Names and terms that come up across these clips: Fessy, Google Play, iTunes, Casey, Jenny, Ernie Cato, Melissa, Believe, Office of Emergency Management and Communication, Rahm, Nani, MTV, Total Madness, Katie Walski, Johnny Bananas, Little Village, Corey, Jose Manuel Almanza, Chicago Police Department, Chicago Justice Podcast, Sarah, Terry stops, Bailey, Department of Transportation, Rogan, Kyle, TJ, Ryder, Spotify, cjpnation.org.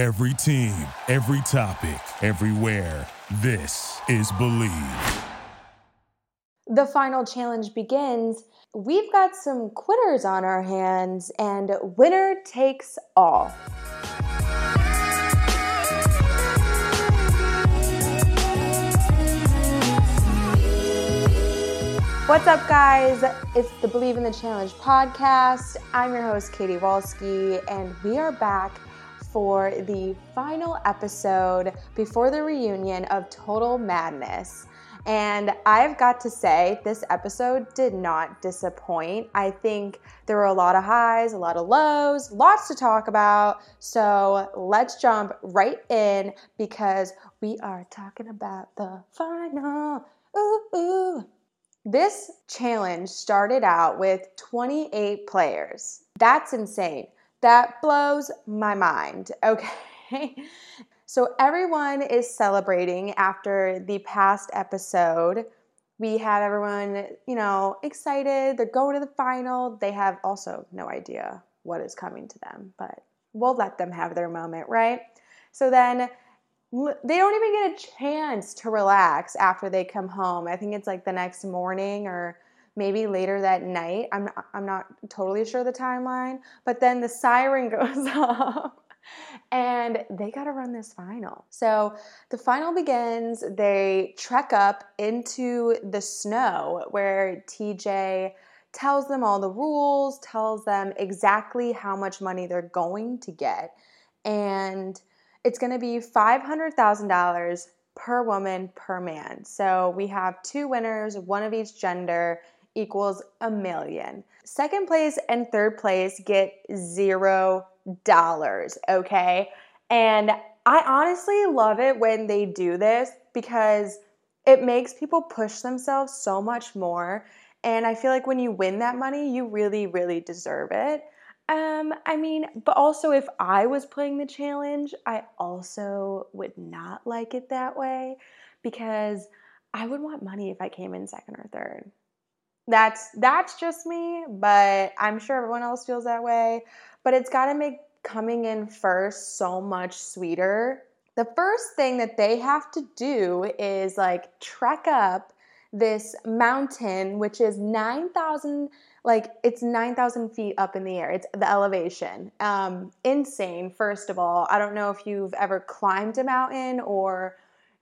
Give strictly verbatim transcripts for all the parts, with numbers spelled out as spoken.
Every team, every topic, everywhere. This is Believe. The final challenge begins. We've got some quitters on our hands, and winner takes all. What's up, guys? It's the Believe in the Challenge podcast. I'm your host, Katie Walski, and we are back for the final episode before the reunion of Total Madness. And I've got to say, this episode did not disappoint. I think there were a lot of highs, a lot of lows, lots to talk about. So let's jump right in because we are talking about the final. Ooh, ooh. This challenge started out with twenty-eight players. That's insane. That blows my mind, okay? So everyone is celebrating after the past episode. We have everyone, you know, excited. They're going to the final. They have also no idea what is coming to them, but we'll let them have their moment, right? So then they don't even get a chance to relax after they come home. I think it's like the next morning or maybe later that night. I'm not, I'm not totally sure the timeline, but then the siren goes off. And they got to run this final. So the final begins. They trek up into the snow where T J tells them all the rules, tells them exactly how much money they're going to get. And it's going to be five hundred thousand dollars per woman, per man. So we have two winners, one of each gender, equals a million. Second place and third place get zero dollars, okay? And I honestly love it when they do this because it makes people push themselves so much more. And I feel like when you win that money, you really, really deserve it. Um, I mean, but also if I was playing the challenge, I also would not like it that way because I would want money if I came in second or third. That's that's just me, but I'm sure everyone else feels that way. But it's got to make coming in first so much sweeter. The first thing that they have to do is like trek up this mountain, which is nine thousand, like it's nine thousand feet up in the air. It's the elevation. Um, insane, first of all. I don't know if you've ever climbed a mountain or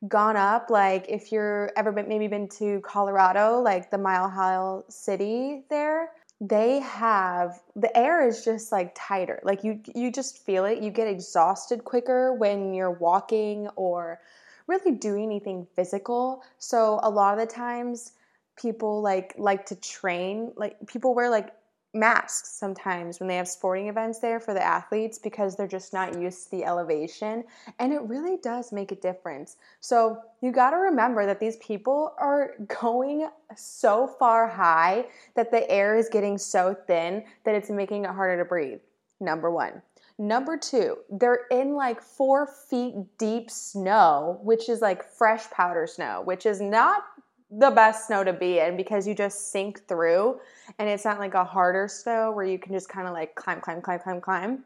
gone up, like if you're ever been, maybe been to Colorado, like the Mile High City there, they have, the air is just like tighter. Like you, you just feel it. You get exhausted quicker when you're walking or really doing anything physical. So a lot of the times people like, like to train, like people wear like masks sometimes when they have sporting events there for the athletes because they're just not used to the elevation, and it really does make a difference. So you got to remember that these people are going so far high that the air is getting so thin that it's making it harder to breathe. Number one. Number two, they're in like four feet deep snow, which is like fresh powder snow, which is not the best snow to be in because you just sink through, and it's not like a harder snow where you can just kind of like climb, climb, climb, climb, climb.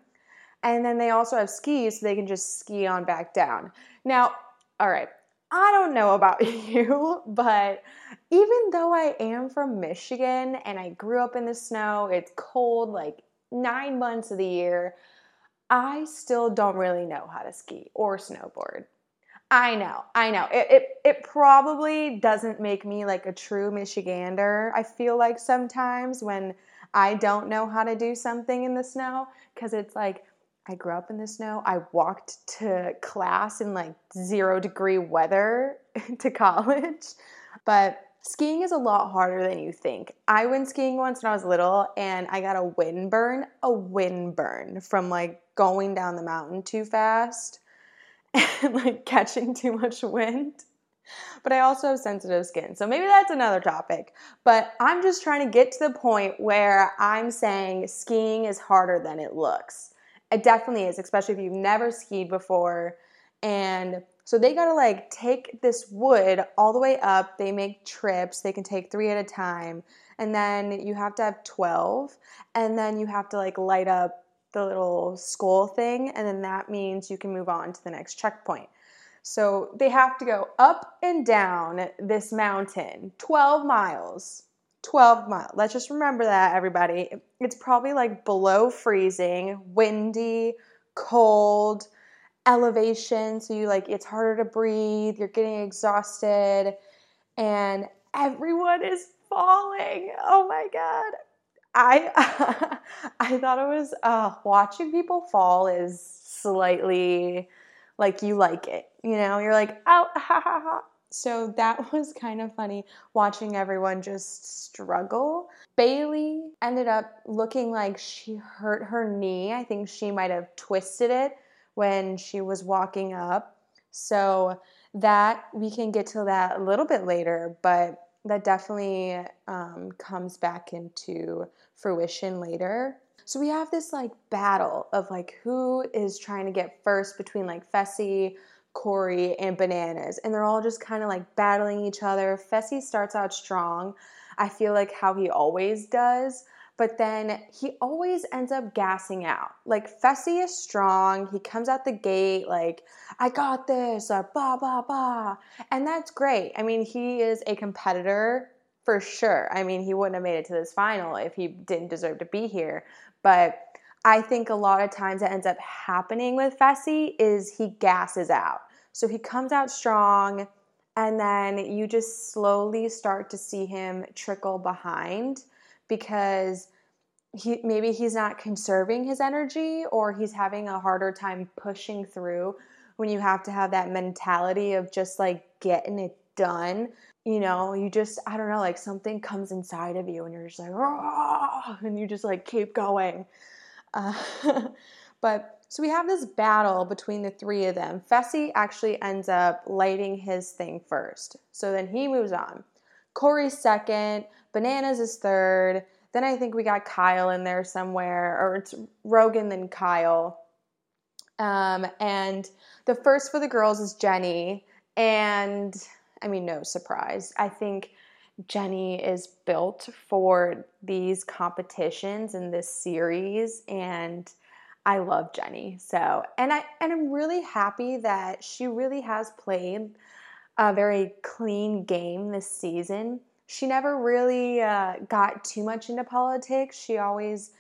And then they also have skis so they can just ski on back down. Now, all right, I don't know about you, but even though I am from Michigan and I grew up in the snow, it's cold like nine months of the year, I still don't really know how to ski or snowboard. I know, I know. It, it it probably doesn't make me like a true Michigander, I feel like sometimes when I don't know how to do something in the snow, because it's like I grew up in the snow. I walked to class in like zero degree weather to college. But skiing is a lot harder than you think. I went skiing once when I was little and I got a wind burn, a wind burn from like going down the mountain too fast. And like catching too much wind. But I also have sensitive skin, so maybe that's another topic. But I'm just trying to get to the point where I'm saying skiing is harder than it looks. It definitely is, especially if you've never skied before. And so they gotta like take this wood all the way up. They make trips. They can take three at a time. And then you have to have twelve. And then you have to like light up the little skull thing, and then that means you can move on to the next checkpoint. So they have to go up and down this mountain, twelve miles. twelve miles. Let's just remember that, everybody. It's probably like below freezing, windy, cold, elevation. So you like, it's harder to breathe. You're getting exhausted and everyone is falling. Oh my God. I, I thought it was, uh, watching people fall is slightly like you like it, you know, you're like, oh, ha, ha, ha. So that was kind of funny, watching everyone just struggle. Bailey ended up looking like she hurt her knee. I think she might have twisted it when she was walking up. So that, we can get to that a little bit later, but that definitely um, comes back into fruition later. So we have this like battle of like who is trying to get first between like Fessy, Corey, and Bananas, and they're all just kind of like battling each other. Fessy starts out strong, I feel like how he always does, but then he always ends up gassing out. Like Fessy is strong, he comes out the gate like, I got this, uh, blah, blah, blah, and that's great. I mean, he is a competitor for sure. I mean, he wouldn't have made it to this final if he didn't deserve to be here, but I think a lot of times that ends up happening with Fessy is he gasses out. So he comes out strong, and then you just slowly start to see him trickle behind because he maybe he's not conserving his energy, or he's having a harder time pushing through when you have to have that mentality of just like getting it done. You know, you just, I don't know, like something comes inside of you and you're just like, oh, and you just like keep going. Uh, but so we have this battle between the three of them. Fessy actually ends up lighting his thing first. So then he moves on. Corey's second. Bananas is third. Then I think we got Kyle in there somewhere, or it's Rogan, then Kyle. Um, and the first for the girls is Jenny. And I mean, no surprise. I think Jenny is built for these competitions and this series, and I love Jenny. So, and I and I'm really happy that she really has played a very clean game this season. She never really uh, got too much into politics. She always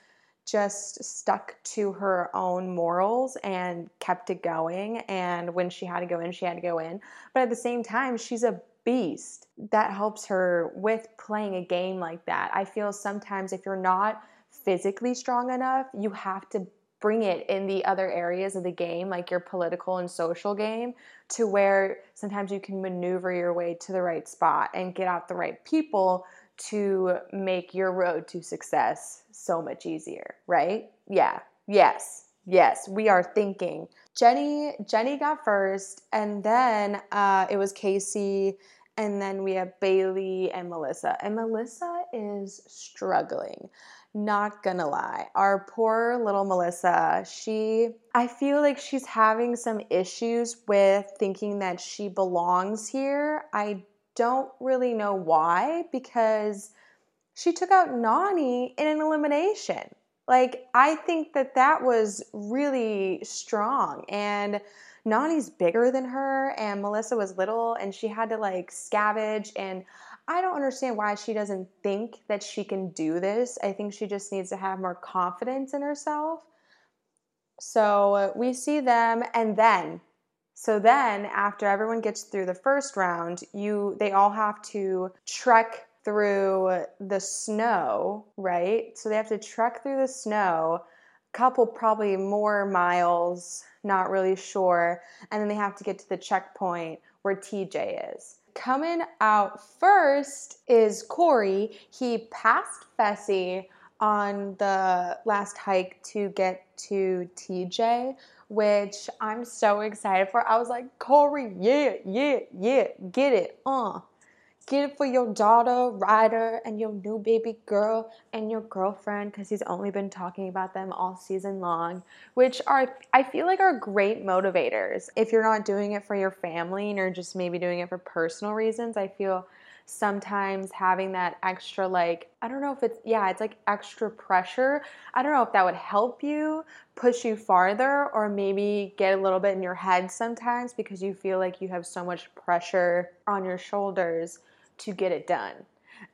just stuck to her own morals and kept it going. And when she had to go in, she had to go in. But at the same time, she's a beast. That helps her with playing a game like that. I feel sometimes if you're not physically strong enough, you have to bring it in the other areas of the game, like your political and social game, to where sometimes you can maneuver your way to the right spot and get out the right people to make your road to success so much easier, right? Yeah. Yes. Yes. We are thinking. Jenny, Jenny got first, and then uh, it was Casey, and then we have Bailey and Melissa. And Melissa is struggling, not gonna lie. Our poor little Melissa, she, I feel like she's having some issues with thinking that she belongs here. I don't really know why, because she took out Nani in an elimination. Like, I think that that was really strong, and Nani's bigger than her, and Melissa was little, and she had to, like, scavenge, and I don't understand why she doesn't think that she can do this. I think she just needs to have more confidence in herself. So we see them, and then, so then after everyone gets through the first round, you they all have to trek through the snow, right? So they have to trek through the snow, a couple probably more miles, not really sure, and then they have to get to the checkpoint where T J is. Coming out first is Corey. He passed Fessy on the last hike to get to T J, which I'm so excited for. I was like, Corey, yeah, yeah, yeah, get it, uh. Get it for your daughter, Ryder, and your new baby girl and your girlfriend, because he's only been talking about them all season long, which are, I feel like, are great motivators. If you're not doing it for your family and you're just maybe doing it for personal reasons, I feel sometimes having that extra, like, I don't know if it's, yeah, it's like extra pressure. I don't know if that would help you push you farther or maybe get a little bit in your head sometimes because you feel like you have so much pressure on your shoulders to get it done.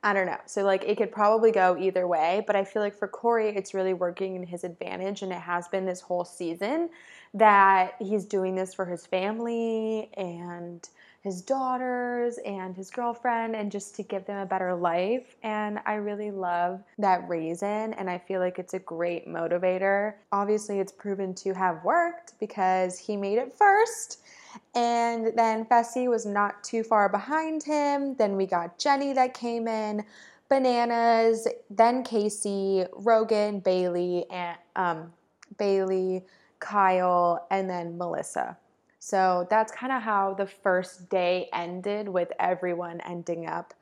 I don't know. So, like, it could probably go either way, but I feel like for Corey, it's really working in his advantage, and it has been this whole season that he's doing this for his family and his daughters and his girlfriend and just to give them a better life. And I really love that reason, and I feel like it's a great motivator. Obviously, it's proven to have worked because he made it first. And then Fessy was not too far behind him. Then we got Jenny that came in, Bananas, then Casey, Rogan, Bailey, and um, Bailey, Kyle, and then Melissa. So that's kind of how the first day ended, with everyone ending up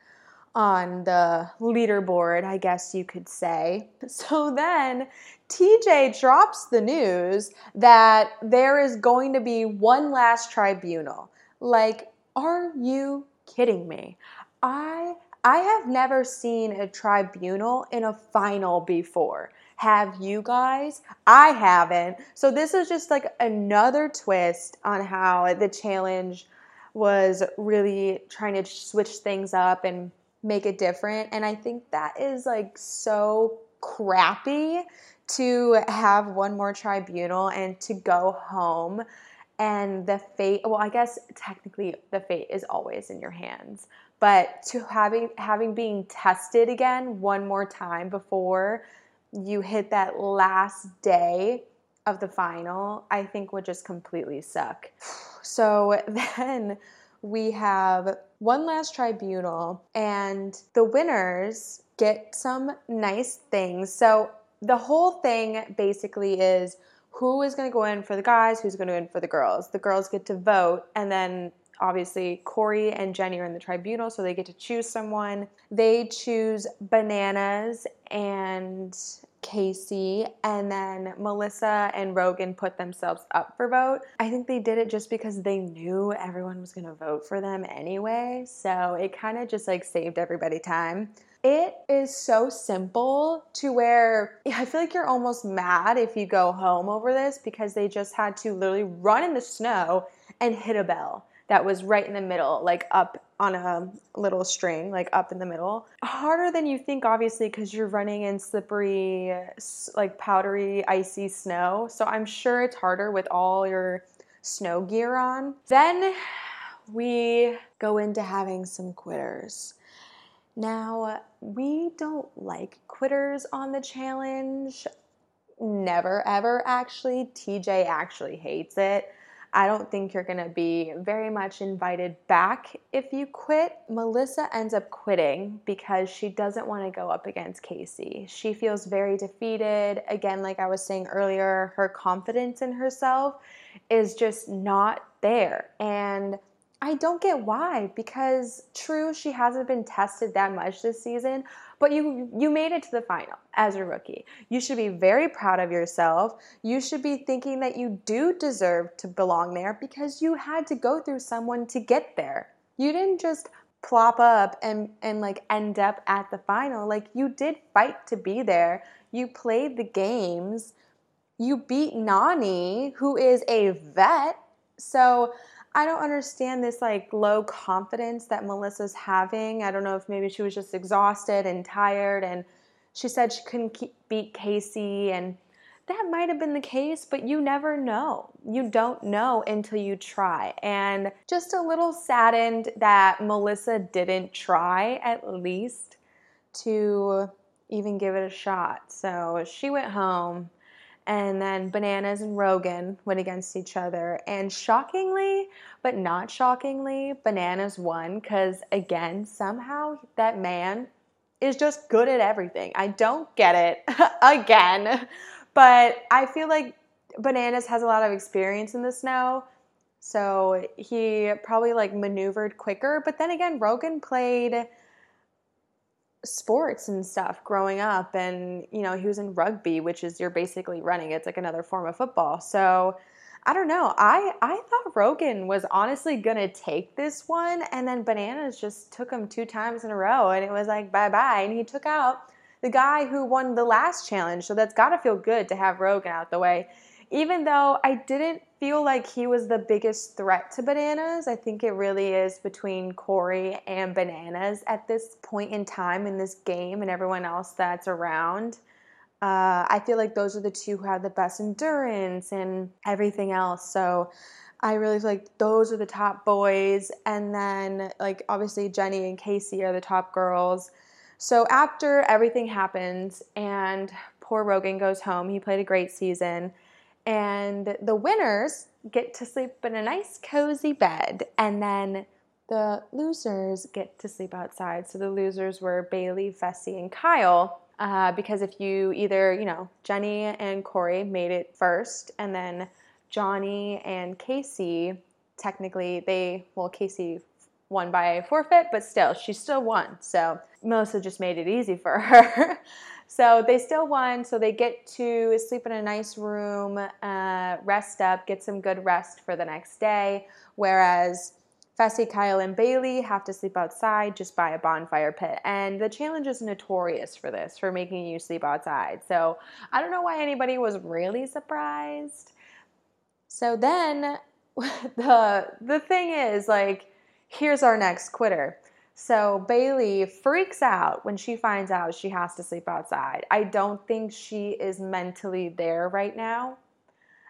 on the leaderboard, I guess you could say. So then T J drops the news that there is going to be one last tribunal. Like, are you kidding me? I I have never seen a tribunal in a final before. Have you guys? I haven't. So this is just like another twist on how the challenge was really trying to switch things up and make it different. And I think that is like so crappy to have one more tribunal and to go home and the fate, well, I guess technically the fate is always in your hands, but to having having being tested again one more time before you hit that last day of the final, I think would just completely suck. So then we have one last tribunal, and the winners get some nice things. So the whole thing basically is who is going to go in for the guys, who's going to go in for the girls. The girls get to vote, and then obviously Corey and Jenny are in the tribunal, so they get to choose someone. They choose Bananas and Casey, and then Melissa and Rogan put themselves up for vote. I think they did it just because they knew everyone was going to vote for them anyway, so it kind of just like saved everybody time. It is so simple to where I feel like you're almost mad if you go home over this, because they just had to literally run in the snow and hit a bell that was right in the middle, like up on a little string, like up in the middle. Harder than you think, obviously, because you're running in slippery, like powdery, icy snow. So I'm sure it's harder with all your snow gear on. Then we go into having some quitters. Now, we don't like quitters on the challenge. Never, ever, actually. T J actually hates it. I don't think you're going to be very much invited back if you quit. Melissa ends up quitting because she doesn't want to go up against Casey. She feels very defeated. Again, like I was saying earlier, her confidence in herself is just not there. And I don't get why, because true, she hasn't been tested that much this season, but you you made it to the final as a rookie. You should be very proud of yourself. You should be thinking that you do deserve to belong there because you had to go through someone to get there. You didn't just plop up and, and like end up at the final. Like, you did fight to be there. You played the games. You beat Nani, who is a vet. So I don't understand this like low confidence that Melissa's having. I don't know if maybe she was just exhausted and tired, and she said she couldn't keep, beat Casey, and that might have been the case, but you never know. You don't know until you try. And just a little saddened that Melissa didn't try at least to even give it a shot. So she went home. And then Bananas and Rogan went against each other. And shockingly, but not shockingly, Bananas won because, again, somehow that man is just good at everything. I don't get it again. But I feel like Bananas has a lot of experience in the snow, so he probably like maneuvered quicker. But then again, Rogan played sports and stuff growing up, and you know, he was in rugby, which is you're basically running. It's like another form of football. So I don't know. I, I thought Rogan was honestly going to take this one, and then Bananas just took him two times in a row, and it was like, bye-bye. And he took out the guy who won the last challenge, so that's got to feel good to have Rogan out the way. Even though I didn't feel like he was the biggest threat to Bananas, I think it really is between Corey and Bananas at this point in time in this game and everyone else that's around. Uh, I feel like those are the two who have the best endurance and everything else. So I really feel like those are the top boys. And then, like, obviously Jenny and Casey are the top girls. So after everything happens and poor Rogan goes home, he played a great season. And the winners get to sleep in a nice cozy bed. And then the losers get to sleep outside. So the losers were Bailey, Fessy, and Kyle. Uh, because if you either, you know, Jenny and Corey made it first, and then Johnny and Casey, technically they, well, Casey won by a forfeit, but still, she still won. So Melissa just made it easy for her. So they still won, so they get to sleep in a nice room, uh, rest up, get some good rest for the next day, whereas Fessy, Kyle, and Bailey have to sleep outside just by a bonfire pit. And the challenge is notorious for this, for making you sleep outside. So I don't know why anybody was really surprised. So then the the thing is, like, here's our next quitter. So Bailey freaks out when she finds out she has to sleep outside. I don't think she is mentally there right now.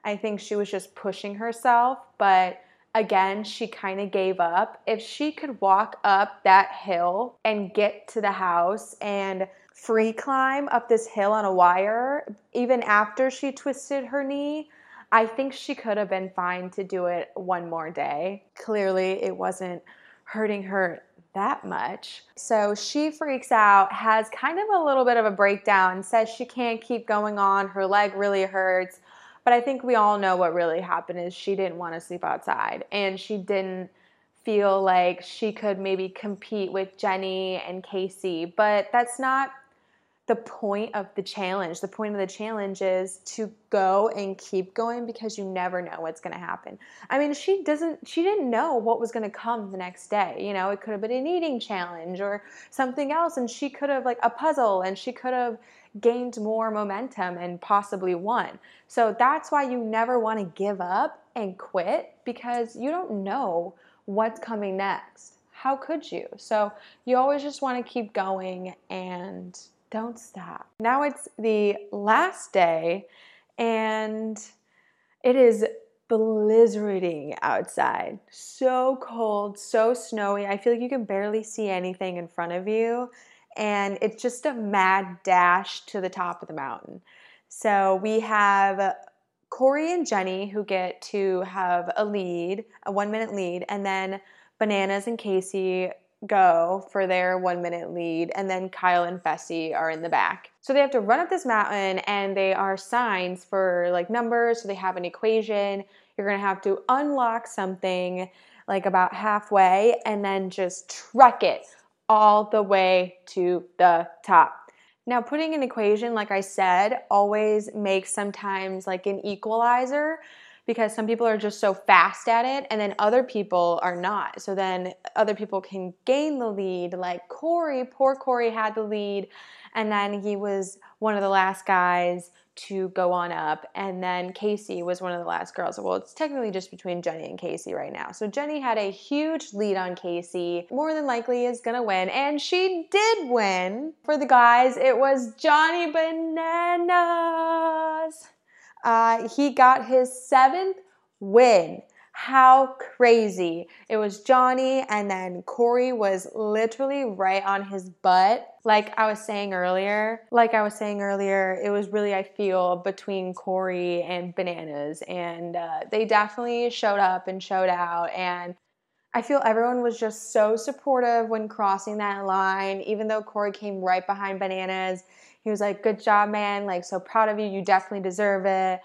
I think she was just pushing herself, but again, she kind of gave up. If she could walk up that hill and get to the house and free climb up this hill on a wire, even after she twisted her knee, I think she could have been fine to do it one more day. Clearly, it wasn't hurting her that much. So she freaks out, has kind of a little bit of a breakdown, says she can't keep going on, her leg really hurts. But I think we all know what really happened is she didn't want to sleep outside, and she didn't feel like she could maybe compete with Jenny and Casey. But that's not the point of the challenge. The point of the challenge is to go and keep going, because you never know what's going to happen. I mean, she doesn't, she didn't know what was going to come the next day. You know, it could have been an eating challenge or something else, and she could have, like, a puzzle, and she could have gained more momentum and possibly won. So that's why you never want to give up and quit, because you don't know what's coming next. How could you? So you always just want to keep going and don't stop. Now it's the last day, and it is blizzarding outside. So cold, so snowy. I feel like you can barely see anything in front of you, and it's just a mad dash to the top of the mountain. So we have Corey and Jenny who get to have a lead, a one-minute lead, and then Bananas and Casey go for their one minute lead, and then Kyle and Fessy are in the back. So they have to run up this mountain, and they are signs for, like, numbers, so they have an equation. You're gonna have to unlock something like about halfway and then just truck it all the way to the top. Now, putting an equation, like I said, always makes sometimes like an equalizer, because some people are just so fast at it, and then other people are not. So then other people can gain the lead, like Corey. Poor Corey had the lead, and then he was one of the last guys to go on up, and then Casey was one of the last girls. Well, it's technically just between Jenny and Casey right now. So Jenny had a huge lead on Casey, more than likely is gonna win, and she did win. For the guys, it was Johnny Bananas. Uh, he got his seventh win. How crazy. It was Johnny, and then Corey was literally right on his butt. Like I was saying earlier, like I was saying earlier, it was really, I feel, between Corey and Bananas, and uh, they definitely showed up and showed out, and I feel everyone was just so supportive when crossing that line. Even though Corey came right behind Bananas, he was like, good job, man, like, so proud of you, you definitely deserve it,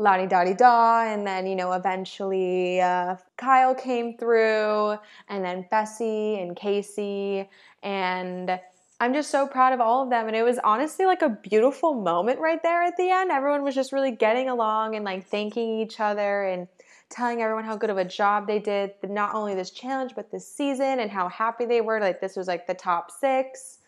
la-di-da-di-da. And then, you know, eventually uh, Kyle came through, and then Fessy and Casey, and I'm just so proud of all of them. And it was honestly like a beautiful moment right there at the end. Everyone was just really getting along and like thanking each other and telling everyone how good of a job they did, not only this challenge, but this season, and how happy they were. Like this was like the top six.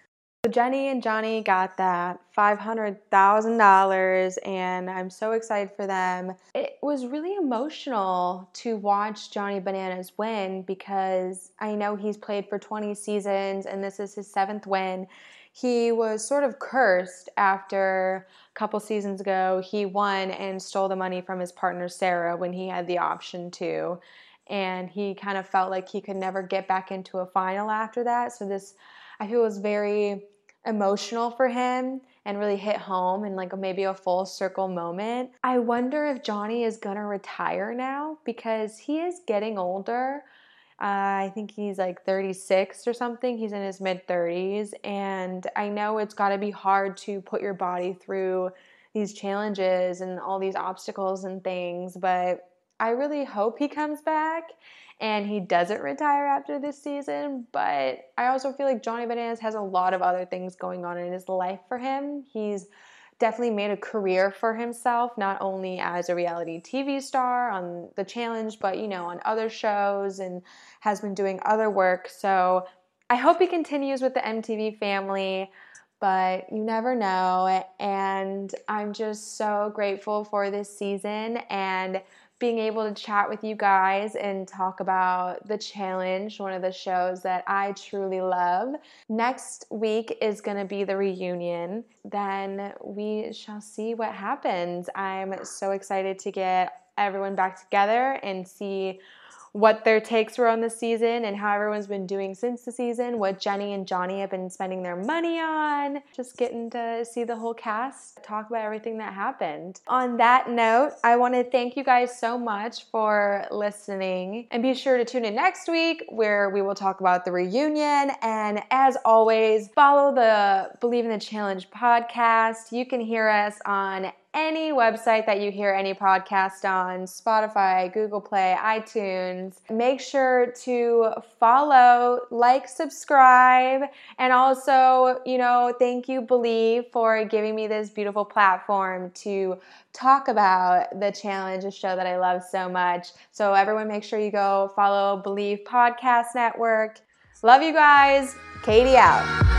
So Jenny and Johnny got that five hundred thousand dollars, and I'm so excited for them. It was really emotional to watch Johnny Bananas win because I know he's played for twenty seasons and this is his seventh win. He was sort of cursed after a couple seasons ago. He won and stole the money from his partner Sarah when he had the option to, and he kind of felt like he could never get back into a final after that. So this, I feel, was very emotional for him and really hit home and like maybe a full circle moment. I wonder if Johnny is going to retire now because he is getting older. Uh, I think he's like thirty-six or something. He's in his mid-thirties. And I know it's got to be hard to put your body through these challenges and all these obstacles and things. But I really hope he comes back and he doesn't retire after this season. But I also feel like Johnny Bananas has a lot of other things going on in his life for him. He's definitely made a career for himself, not only as a reality T V star on The Challenge, but, you know, on other shows, and has been doing other work. So I hope he continues with the M T V family, but you never know. And I'm just so grateful for this season and being able to chat with you guys and talk about The Challenge, one of the shows that I truly love. Next week is going to be the reunion. Then we shall see what happens. I'm so excited to get everyone back together and see what their takes were on the season and how everyone's been doing since the season, what Jenny and Johnny have been spending their money on, just getting to see the whole cast, talk about everything that happened. On that note, I want to thank you guys so much for listening, and be sure to tune in next week where we will talk about the reunion. And as always, follow the Believe in the Challenge podcast. You can hear us on any website that you hear any podcast on, Spotify, Google Play, iTunes. Make sure to follow, like, subscribe, and also, you know, thank you, Believe, for giving me this beautiful platform to talk about The Challenge, a show that I love so much. So everyone, make sure you go follow Believe Podcast Network. Love you guys. Katie out.